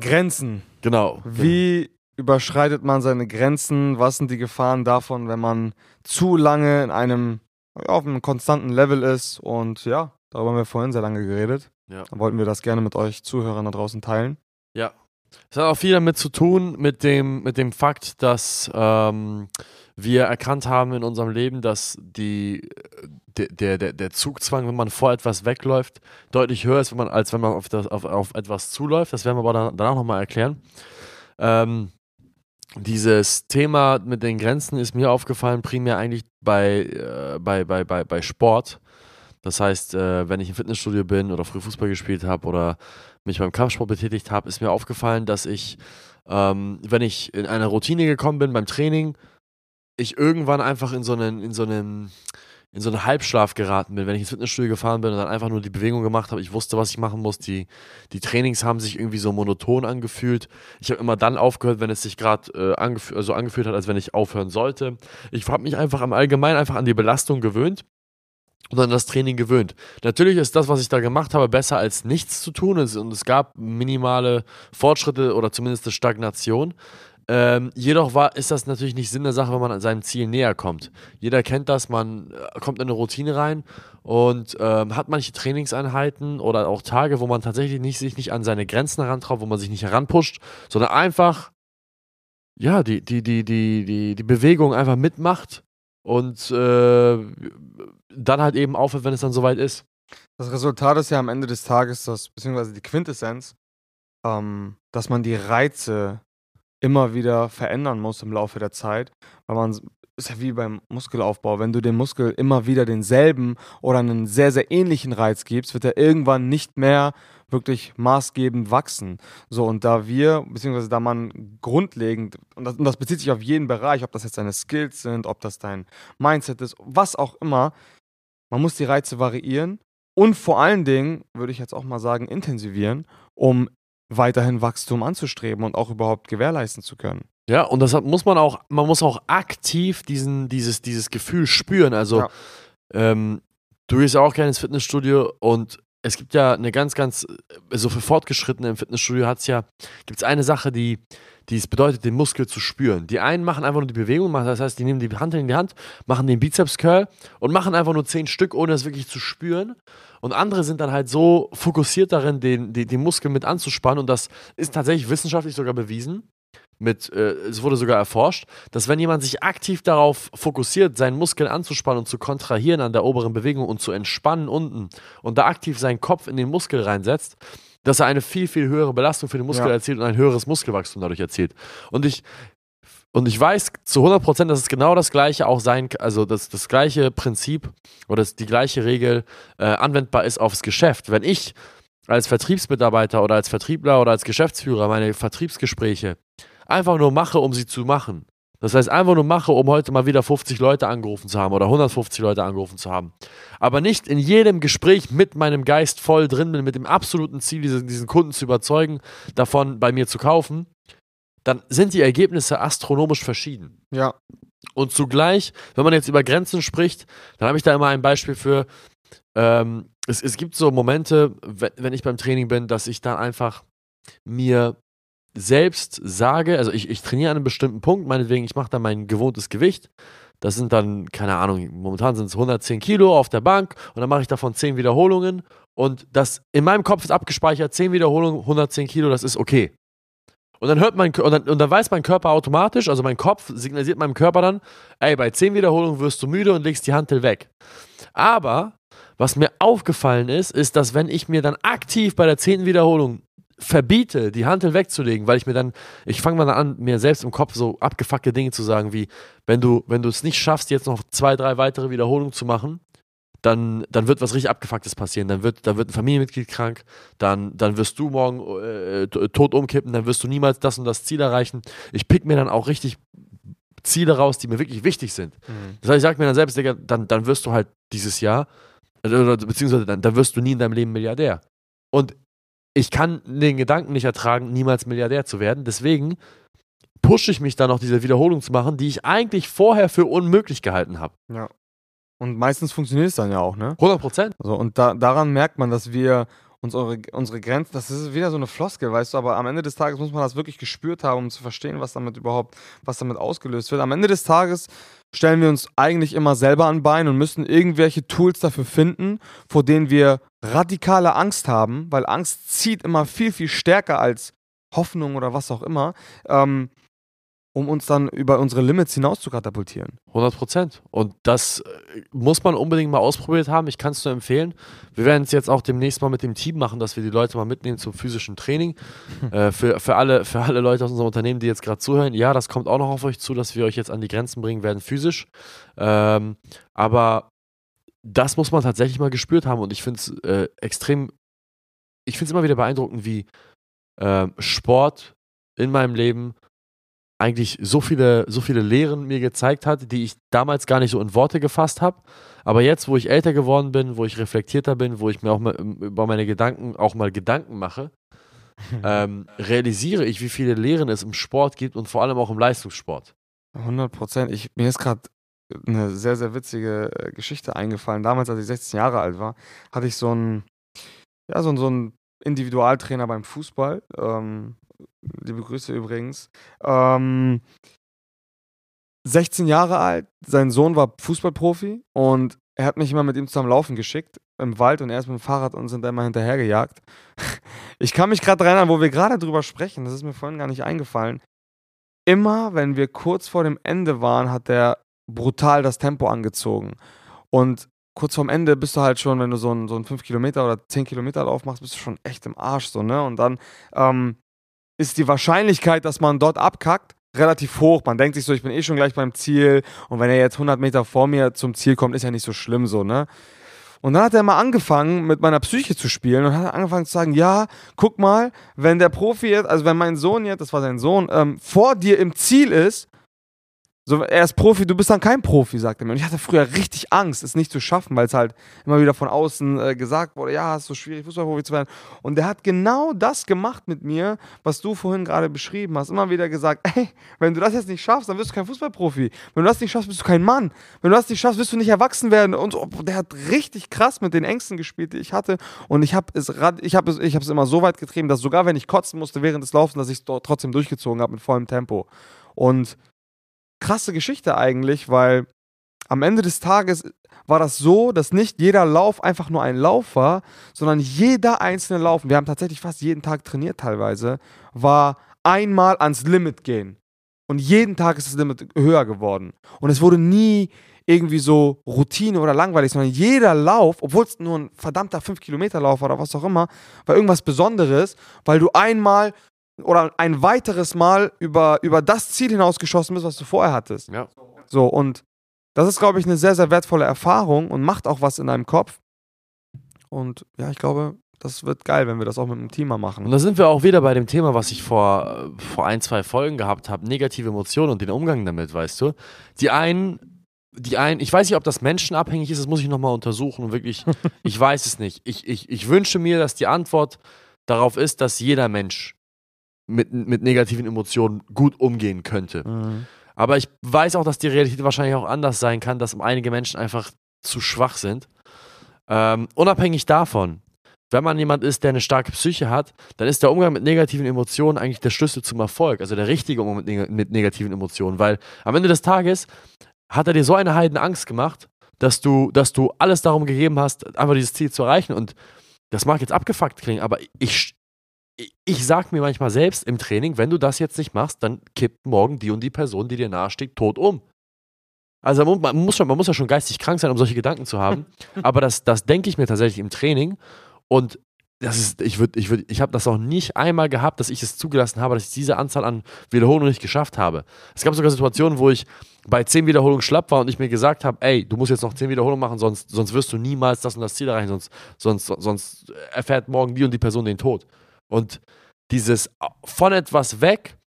Grenzen. Genau. Wie überschreitet man seine Grenzen? Was sind die Gefahren davon, wenn man zu lange in einem, auf einem konstanten Level ist? Und ja, darüber haben wir vorhin sehr lange geredet. Ja. Dann wollten wir das gerne mit euch Zuhörern da draußen teilen. Ja. Es hat auch viel damit zu tun, mit dem Fakt, dass wir erkannt haben in unserem Leben, dass der Zugzwang, wenn man vor etwas wegläuft, deutlich höher ist, als wenn man auf etwas zuläuft. Das werden wir aber danach nochmal erklären. Dieses Thema mit den Grenzen ist mir aufgefallen, primär eigentlich bei Sport. Das heißt, wenn ich im Fitnessstudio bin oder früh Fußball gespielt habe oder mich beim Kampfsport betätigt habe, ist mir aufgefallen, dass ich, wenn ich in eine Routine gekommen bin beim Training, ich irgendwann einfach in so einen Halbschlaf geraten bin, wenn ich ins Fitnessstudio gefahren bin und dann einfach nur die Bewegung gemacht habe. Ich wusste, was ich machen muss. Die Trainings haben sich irgendwie so monoton angefühlt. Ich habe immer dann aufgehört, wenn es sich gerade so angefühlt hat, als wenn ich aufhören sollte. Ich habe mich einfach im Allgemeinen einfach an die Belastung gewöhnt und an das Training gewöhnt. Natürlich ist das, was ich da gemacht habe, besser als nichts zu tun. Und es gab minimale Fortschritte oder zumindest eine Stagnation. Jedoch ist das natürlich nicht Sinn der Sache, wenn man an seinem Ziel näher kommt. Jeder kennt das, man kommt in eine Routine rein und hat manche Trainingseinheiten oder auch Tage, wo man tatsächlich sich nicht an seine Grenzen herantraut, wo man sich nicht heranpusht, sondern einfach ja, die Bewegung einfach mitmacht und dann halt eben aufhört, wenn es dann soweit ist. Das Resultat ist ja am Ende des Tages, beziehungsweise die Quintessenz, dass man die Reize immer wieder verändern muss im Laufe der Zeit, weil man ist ja wie beim Muskelaufbau, wenn du dem Muskel immer wieder denselben oder einen sehr, sehr ähnlichen Reiz gibst, wird er irgendwann nicht mehr wirklich maßgebend wachsen. So, und da man grundlegend, und das bezieht sich auf jeden Bereich, ob das jetzt deine Skills sind, ob das dein Mindset ist, was auch immer, man muss die Reize variieren und vor allen Dingen, würde ich jetzt auch mal sagen, intensivieren, um weiterhin Wachstum anzustreben und auch überhaupt gewährleisten zu können. Ja, und deshalb muss man auch aktiv dieses Gefühl spüren. Also, ja. Du gehst ja auch gerne ins Fitnessstudio und es gibt ja eine ganz, so für Fortgeschrittene im Fitnessstudio gibt es eine Sache, die es bedeutet, den Muskel zu spüren. Die einen machen einfach nur die Bewegung, das heißt, die nehmen die Hanteln in die Hand, machen den Bizeps-Curl und machen einfach nur 10 Stück, ohne es wirklich zu spüren. Und andere sind dann halt so fokussiert darin, den Muskel mit anzuspannen. Und das ist tatsächlich wissenschaftlich sogar bewiesen. Es wurde sogar erforscht, dass wenn jemand sich aktiv darauf fokussiert, seinen Muskel anzuspannen und zu kontrahieren an der oberen Bewegung und zu entspannen unten und da aktiv seinen Kopf in den Muskel reinsetzt, dass er eine viel, viel höhere Belastung für den Muskel erzielt und ein höheres Muskelwachstum dadurch erzielt. Und ich weiß zu 100%, dass es genau das gleiche auch sein kann, also dass das gleiche Prinzip oder die gleiche Regel anwendbar ist aufs Geschäft. Wenn ich als Vertriebsmitarbeiter oder als Vertriebler oder als Geschäftsführer meine Vertriebsgespräche einfach nur mache, um sie zu machen. Das heißt, einfach nur mache, um heute mal wieder 50 Leute angerufen zu haben oder 150 Leute angerufen zu haben. Aber nicht in jedem Gespräch mit meinem Geist voll drin bin, mit dem absoluten Ziel, diesen Kunden zu überzeugen, davon bei mir zu kaufen, dann sind die Ergebnisse astronomisch verschieden. Ja. Und zugleich, wenn man jetzt über Grenzen spricht, dann habe ich da immer ein Beispiel für, es gibt so Momente, wenn ich beim Training bin, dass ich dann einfach mir selbst sage, also ich trainiere an einem bestimmten Punkt, meinetwegen, ich mache dann mein gewohntes Gewicht, das sind dann, keine Ahnung, momentan sind es 110 Kilo auf der Bank und dann mache ich davon 10 Wiederholungen und das in meinem Kopf ist abgespeichert, 10 Wiederholungen, 110 Kilo, das ist okay. Und dann dann weiß mein Körper automatisch, also mein Kopf signalisiert meinem Körper dann, ey, bei 10 Wiederholungen wirst du müde und legst die Hantel weg. Aber was mir aufgefallen ist, dass wenn ich mir dann aktiv bei der 10. Wiederholung verbiete, die Hantel wegzulegen, weil ich fange mal an, mir selbst im Kopf so abgefuckte Dinge zu sagen, wie, wenn du es nicht schaffst, jetzt noch 2, 3 weitere Wiederholungen zu machen, dann wird was richtig Abgefucktes passieren, dann wird ein Familienmitglied krank, dann wirst du morgen tot umkippen, dann wirst du niemals das und das Ziel erreichen. Ich pick mir dann auch richtig Ziele raus, die mir wirklich wichtig sind. Mhm. Das heißt, ich sag mir dann selbst, Digga, dann wirst du halt dieses Jahr, beziehungsweise dann wirst du nie in deinem Leben Milliardär. Und ich kann den Gedanken nicht ertragen, niemals Milliardär zu werden. Deswegen pushe ich mich dann noch, diese Wiederholung zu machen, die ich eigentlich vorher für unmöglich gehalten habe. Ja. Und meistens funktioniert es dann ja auch, ne? 100%. So, und daran merkt man, dass wir unsere Grenzen, das ist wieder so eine Floskel, weißt du, aber am Ende des Tages muss man das wirklich gespürt haben, um zu verstehen, was damit ausgelöst wird. Am Ende des Tages stellen wir uns eigentlich immer selber an Bein und müssen irgendwelche Tools dafür finden, vor denen wir radikale Angst haben, weil Angst zieht immer viel, viel stärker als Hoffnung oder was auch immer, um uns dann über unsere Limits hinaus zu katapultieren. 100%. Und das muss man unbedingt mal ausprobiert haben. Ich kann es nur empfehlen. Wir werden es jetzt auch demnächst mal mit dem Team machen, dass wir die Leute mal mitnehmen zum physischen Training. Für alle Leute aus unserem Unternehmen, die jetzt gerade zuhören, ja, das kommt auch noch auf euch zu, dass wir euch jetzt an die Grenzen bringen werden, physisch. Aber das muss man tatsächlich mal gespürt haben. Und ich finde es immer wieder beeindruckend, wie Sport in meinem Leben eigentlich so viele Lehren mir gezeigt hat, die ich damals gar nicht so in Worte gefasst habe. Aber jetzt, wo ich älter geworden bin, wo ich reflektierter bin, wo ich mir auch mal über meine Gedanken auch mal Gedanken mache, realisiere ich, wie viele Lehren es im Sport gibt und vor allem auch im Leistungssport. 100%. Mir ist gerade eine sehr, sehr witzige Geschichte eingefallen. Damals, als ich 16 Jahre alt war, hatte ich so einen Individualtrainer beim Fußball, liebe Grüße übrigens, 16 Jahre alt, sein Sohn war Fußballprofi und er hat mich immer mit ihm zusammen laufen geschickt im Wald und er ist mit dem Fahrrad und sind da immer hinterhergejagt. Ich kann mich gerade daran erinnern, wo wir gerade drüber sprechen, das ist mir vorhin gar nicht eingefallen. Immer, wenn wir kurz vor dem Ende waren, hat er brutal das Tempo angezogen und kurz vorm Ende bist du halt schon, wenn du so einen 5 Kilometer oder 10 Kilometer Lauf machst, bist du schon echt im Arsch, so, ne? Und dann ist die Wahrscheinlichkeit, dass man dort abkackt, relativ hoch. Man denkt sich so, ich bin eh schon gleich beim Ziel und wenn er jetzt 100 Meter vor mir zum Ziel kommt, ist ja nicht so schlimm, so, ne? Und dann hat er mal angefangen, mit meiner Psyche zu spielen und hat angefangen zu sagen, ja, guck mal, wenn der Profi jetzt, also wenn mein Sohn jetzt, das war sein Sohn, vor dir im Ziel ist, so, er ist Profi, du bist dann kein Profi, sagt er mir. Und ich hatte früher richtig Angst, es nicht zu schaffen, weil es halt immer wieder von außen gesagt wurde, ja, es ist so schwierig, Fußballprofi zu werden. Und er hat genau das gemacht mit mir, was du vorhin gerade beschrieben hast. Immer wieder gesagt, ey, wenn du das jetzt nicht schaffst, dann wirst du kein Fußballprofi. Wenn du das nicht schaffst, bist du kein Mann. Wenn du das nicht schaffst, wirst du nicht erwachsen werden. Und so, der hat richtig krass mit den Ängsten gespielt, die ich hatte. Und ich habe es immer so weit getrieben, dass sogar wenn ich kotzen musste während des Laufens, dass ich es trotzdem durchgezogen habe mit vollem Tempo. Und krasse Geschichte eigentlich, weil am Ende des Tages war das so, dass nicht jeder Lauf einfach nur ein Lauf war, sondern jeder einzelne Lauf, wir haben tatsächlich fast jeden Tag trainiert teilweise, war einmal ans Limit gehen. Und jeden Tag ist das Limit höher geworden. Und es wurde nie irgendwie so Routine oder langweilig, sondern jeder Lauf, obwohl es nur ein verdammter 5-Kilometer-Lauf war oder was auch immer, war irgendwas Besonderes, weil du einmal oder ein weiteres Mal über das Ziel hinausgeschossen bist, was du vorher hattest. Ja. So, und das ist, glaube ich, eine sehr, sehr wertvolle Erfahrung und macht auch was in deinem Kopf. Und ja, ich glaube, das wird geil, wenn wir das auch mit dem Team mal machen. Und da sind wir auch wieder bei dem Thema, was ich vor 1-2 Folgen gehabt habe, negative Emotionen und den Umgang damit, weißt du. Die einen, ich weiß nicht, ob das menschenabhängig ist, das muss ich nochmal untersuchen und wirklich, ich weiß es nicht. Ich wünsche mir, dass die Antwort darauf ist, dass jeder Mensch mit negativen Emotionen gut umgehen könnte. Mhm. Aber ich weiß auch, dass die Realität wahrscheinlich auch anders sein kann, dass einige Menschen einfach zu schwach sind. Unabhängig davon, wenn man jemand ist, der eine starke Psyche hat, dann ist der Umgang mit negativen Emotionen eigentlich der Schlüssel zum Erfolg, also der richtige Umgang mit negativen Emotionen, weil am Ende des Tages hat er dir so eine Heidenangst gemacht, dass du alles darum gegeben hast, einfach dieses Ziel zu erreichen. Und das mag jetzt abgefuckt klingen, aber ich sag mir manchmal selbst im Training, wenn du das jetzt nicht machst, dann kippt morgen die und die Person, die dir nahesteht, tot um. Also man muss ja schon geistig krank sein, um solche Gedanken zu haben. Aber das denke ich mir tatsächlich im Training. Und das ist, ich habe das auch nicht einmal gehabt, dass ich es zugelassen habe, dass ich diese Anzahl an Wiederholungen nicht geschafft habe. Es gab sogar Situationen, wo ich bei 10 Wiederholungen schlapp war und ich mir gesagt habe, ey, du musst jetzt noch 10 Wiederholungen machen, sonst wirst du niemals das und das Ziel erreichen, sonst erfährt morgen die und die Person den Tod. Und dieses von etwas weg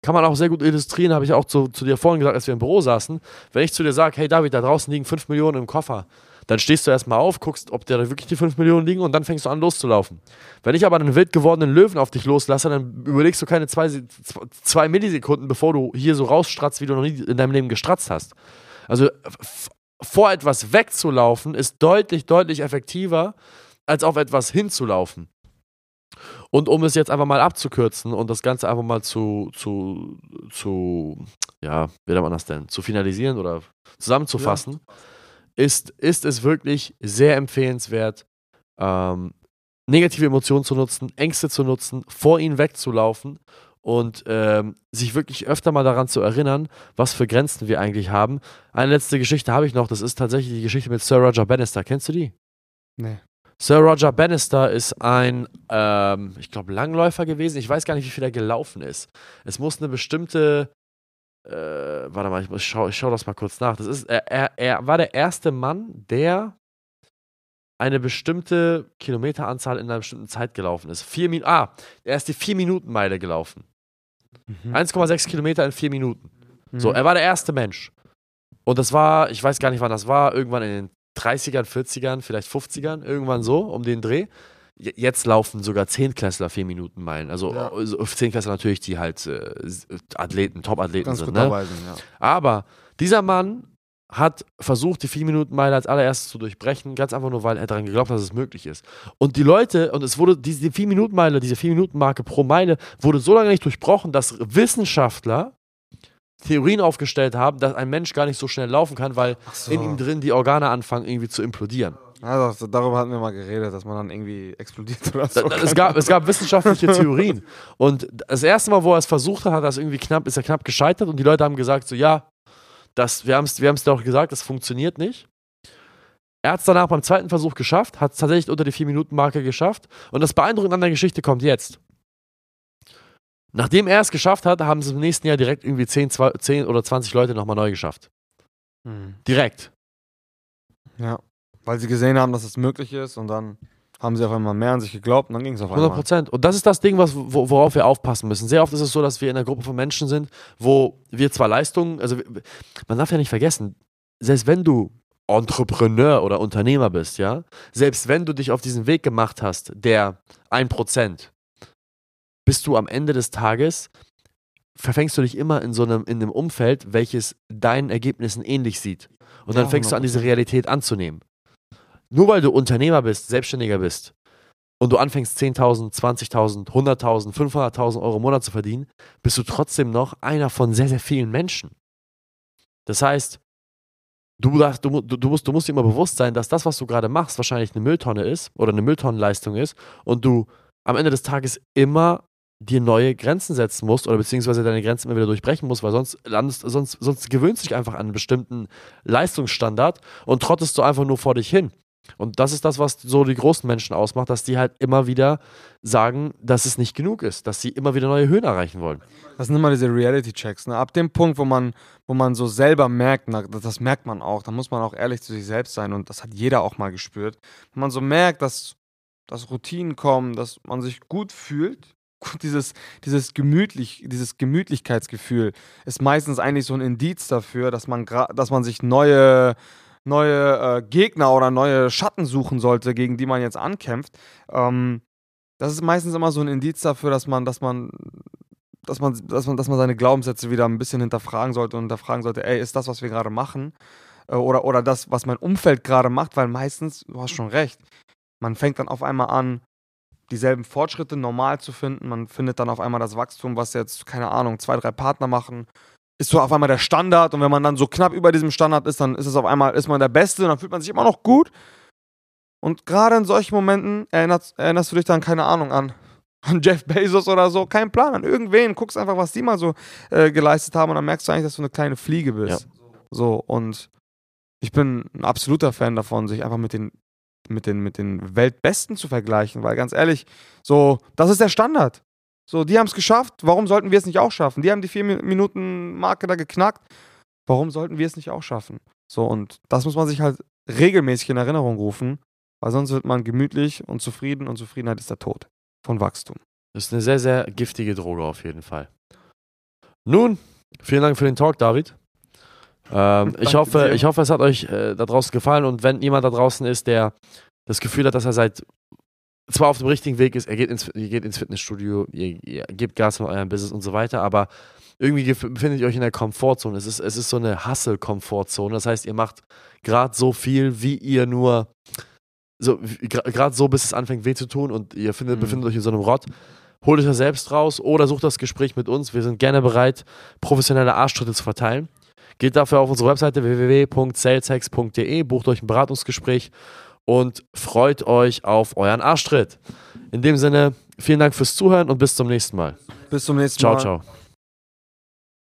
kann man auch sehr gut illustrieren, habe ich auch zu dir vorhin gesagt, als wir im Büro saßen. Wenn ich zu dir sage, hey David, da draußen liegen 5 Millionen im Koffer, dann stehst du erstmal auf, guckst, ob da wirklich die 5 Millionen liegen und dann fängst du an loszulaufen. Wenn ich aber einen wild gewordenen Löwen auf dich loslasse, dann überlegst du keine 2 Millisekunden, bevor du hier so rausstratzt, wie du noch nie in deinem Leben gestratzt hast. Also vor etwas wegzulaufen ist deutlich, deutlich effektiver, als auf etwas hinzulaufen. Und um es jetzt einfach mal abzukürzen und das Ganze einfach mal zu finalisieren oder zusammenzufassen, ja, ist es wirklich sehr empfehlenswert, negative Emotionen zu nutzen, Ängste zu nutzen, vor ihnen wegzulaufen und sich wirklich öfter mal daran zu erinnern, was für Grenzen wir eigentlich haben. Eine letzte Geschichte habe ich noch, das ist tatsächlich die Geschichte mit Sir Roger Bannister. Kennst du die? Nee. Sir Roger Bannister ist ein, ich glaube, Langläufer gewesen. Ich weiß gar nicht, wie viel er gelaufen ist. Es muss eine bestimmte, warte mal, ich schau das mal kurz nach. Das ist, er war der erste Mann, der eine bestimmte Kilometeranzahl in einer bestimmten Zeit gelaufen ist. Er ist die 4-Minuten-Meile gelaufen. Mhm. 1,6 Kilometer in 4 Minuten. Mhm. So, er war der erste Mensch. Und das war, ich weiß gar nicht, wann das war, irgendwann in den 30ern, 40ern, vielleicht 50ern, irgendwann so, um den Dreh. Jetzt laufen sogar 10-Klässler 4-Minuten-Meilen. Also ja. 10-Klässler natürlich, die halt Athleten, Top-Athleten ganz sind. Gut, ne? Dabei sind, ja. Aber dieser Mann hat versucht, die 4-Minuten-Meile als allererstes zu durchbrechen, ganz einfach nur, weil er daran geglaubt hat, dass es möglich ist. Und die Leute, und es wurde diese 4-Minuten-Meile, diese 4-Minuten-Marke pro Meile, wurde so lange nicht durchbrochen, dass Wissenschaftler Theorien aufgestellt haben, dass ein Mensch gar nicht so schnell laufen kann, weil in ihm drin die Organe anfangen irgendwie zu implodieren. Also, darüber hatten wir mal geredet, dass man dann irgendwie explodiert oder so. Es gab wissenschaftliche Theorien. Und das erste Mal, wo er es versucht hat, ist er knapp gescheitert und die Leute haben gesagt so, ja, wir haben es doch gesagt, das funktioniert nicht. Er hat es danach beim zweiten Versuch geschafft, hat es tatsächlich unter die 4-Minuten-Marke geschafft und das Beeindruckende an der Geschichte kommt jetzt. Nachdem er es geschafft hat, haben es im nächsten Jahr direkt irgendwie 10 oder 20 Leute nochmal neu geschafft. Mhm. Direkt. Ja, weil sie gesehen haben, dass es möglich ist und dann haben sie auf einmal mehr an sich geglaubt und dann ging es auf einmal. 100%. Und das ist das Ding, worauf wir aufpassen müssen. Sehr oft ist es so, dass wir in einer Gruppe von Menschen sind, wo wir zwar Leistungen, also man darf ja nicht vergessen, selbst wenn du Entrepreneur oder Unternehmer bist, ja, selbst wenn du dich auf diesen Weg gemacht hast, der 1%, bist du am Ende des Tages, verfängst du dich immer in einem Umfeld, welches deinen Ergebnissen ähnlich sieht. Und dann fängst du an, diese Realität anzunehmen. Nur weil du Unternehmer bist, Selbstständiger bist und du anfängst 10.000, 20.000, 100.000, 500.000 Euro im Monat zu verdienen, bist du trotzdem noch einer von sehr, sehr vielen Menschen. Das heißt, du musst dir immer bewusst sein, dass das, was du gerade machst, wahrscheinlich eine Mülltonne ist oder eine Mülltonnenleistung ist und du am Ende des Tages immer dir neue Grenzen setzen musst oder beziehungsweise deine Grenzen immer wieder durchbrechen musst, weil sonst gewöhnst du dich einfach an einen bestimmten Leistungsstandard und trottest du einfach nur vor dich hin. Und das ist das, was so die großen Menschen ausmacht, dass die halt immer wieder sagen, dass es nicht genug ist, dass sie immer wieder neue Höhen erreichen wollen. Das sind immer diese Reality-Checks. Ne? Ab dem Punkt, wo man so selber merkt, das merkt man auch, da muss man auch ehrlich zu sich selbst sein und das hat jeder auch mal gespürt. Wenn man so merkt, dass Routinen kommen, dass man sich gut fühlt, dieses Gemütlichkeitsgefühl ist meistens eigentlich so ein Indiz dafür, dass man sich neue Gegner oder neue Schatten suchen sollte, gegen die man jetzt ankämpft. Das ist meistens immer so ein Indiz dafür, dass man seine Glaubenssätze wieder ein bisschen hinterfragen sollte, ey, ist das, was wir gerade machen? Oder das, was mein Umfeld gerade macht, weil meistens, du hast schon recht, man fängt dann auf einmal an, dieselben Fortschritte normal zu finden. Man findet dann auf einmal das Wachstum, was jetzt, keine Ahnung, 2, 3 Partner machen, ist so auf einmal der Standard. Und wenn man dann so knapp über diesem Standard ist, dann ist man der Beste und dann fühlt man sich immer noch gut. Und gerade in solchen Momenten erinnerst du dich dann, keine Ahnung, an Jeff Bezos oder so. Kein Plan, an irgendwen. Guckst einfach, was die mal so geleistet haben und dann merkst du eigentlich, dass du eine kleine Fliege bist. Ja. So, und ich bin ein absoluter Fan davon, sich einfach mit den Weltbesten zu vergleichen, weil ganz ehrlich, so, das ist der Standard. So, die haben es geschafft, warum sollten wir es nicht auch schaffen? Die haben die 4-Minuten-Marke da geknackt, warum sollten wir es nicht auch schaffen? So, und das muss man sich halt regelmäßig in Erinnerung rufen, weil sonst wird man gemütlich und zufrieden und Zufriedenheit ist der Tod von Wachstum. Das ist eine sehr, sehr giftige Droge auf jeden Fall. Nun, vielen Dank für den Talk, David. Ich hoffe, es hat euch da draußen gefallen und wenn jemand da draußen ist, der das Gefühl hat, dass er zwar auf dem richtigen Weg ist, ihr geht ins Fitnessstudio, ihr gebt Gas in eurem Business und so weiter, aber irgendwie befindet ihr euch in der Komfortzone. Es ist so eine Hustle-Komfortzone. Das heißt, ihr macht gerade so viel, wie ihr nur so, gerade so, bis es anfängt weh zu tun und ihr befindet euch in so einem Rott, holt euch das selbst raus oder sucht das Gespräch mit uns. Wir sind gerne bereit, professionelle Arschtritte zu verteilen. Geht dafür auf unsere Webseite www.saleshex.de, bucht euch ein Beratungsgespräch und freut euch auf euren Arschtritt. In dem Sinne, vielen Dank fürs Zuhören und bis zum nächsten Mal. Bis zum nächsten Mal. Ciao, ciao.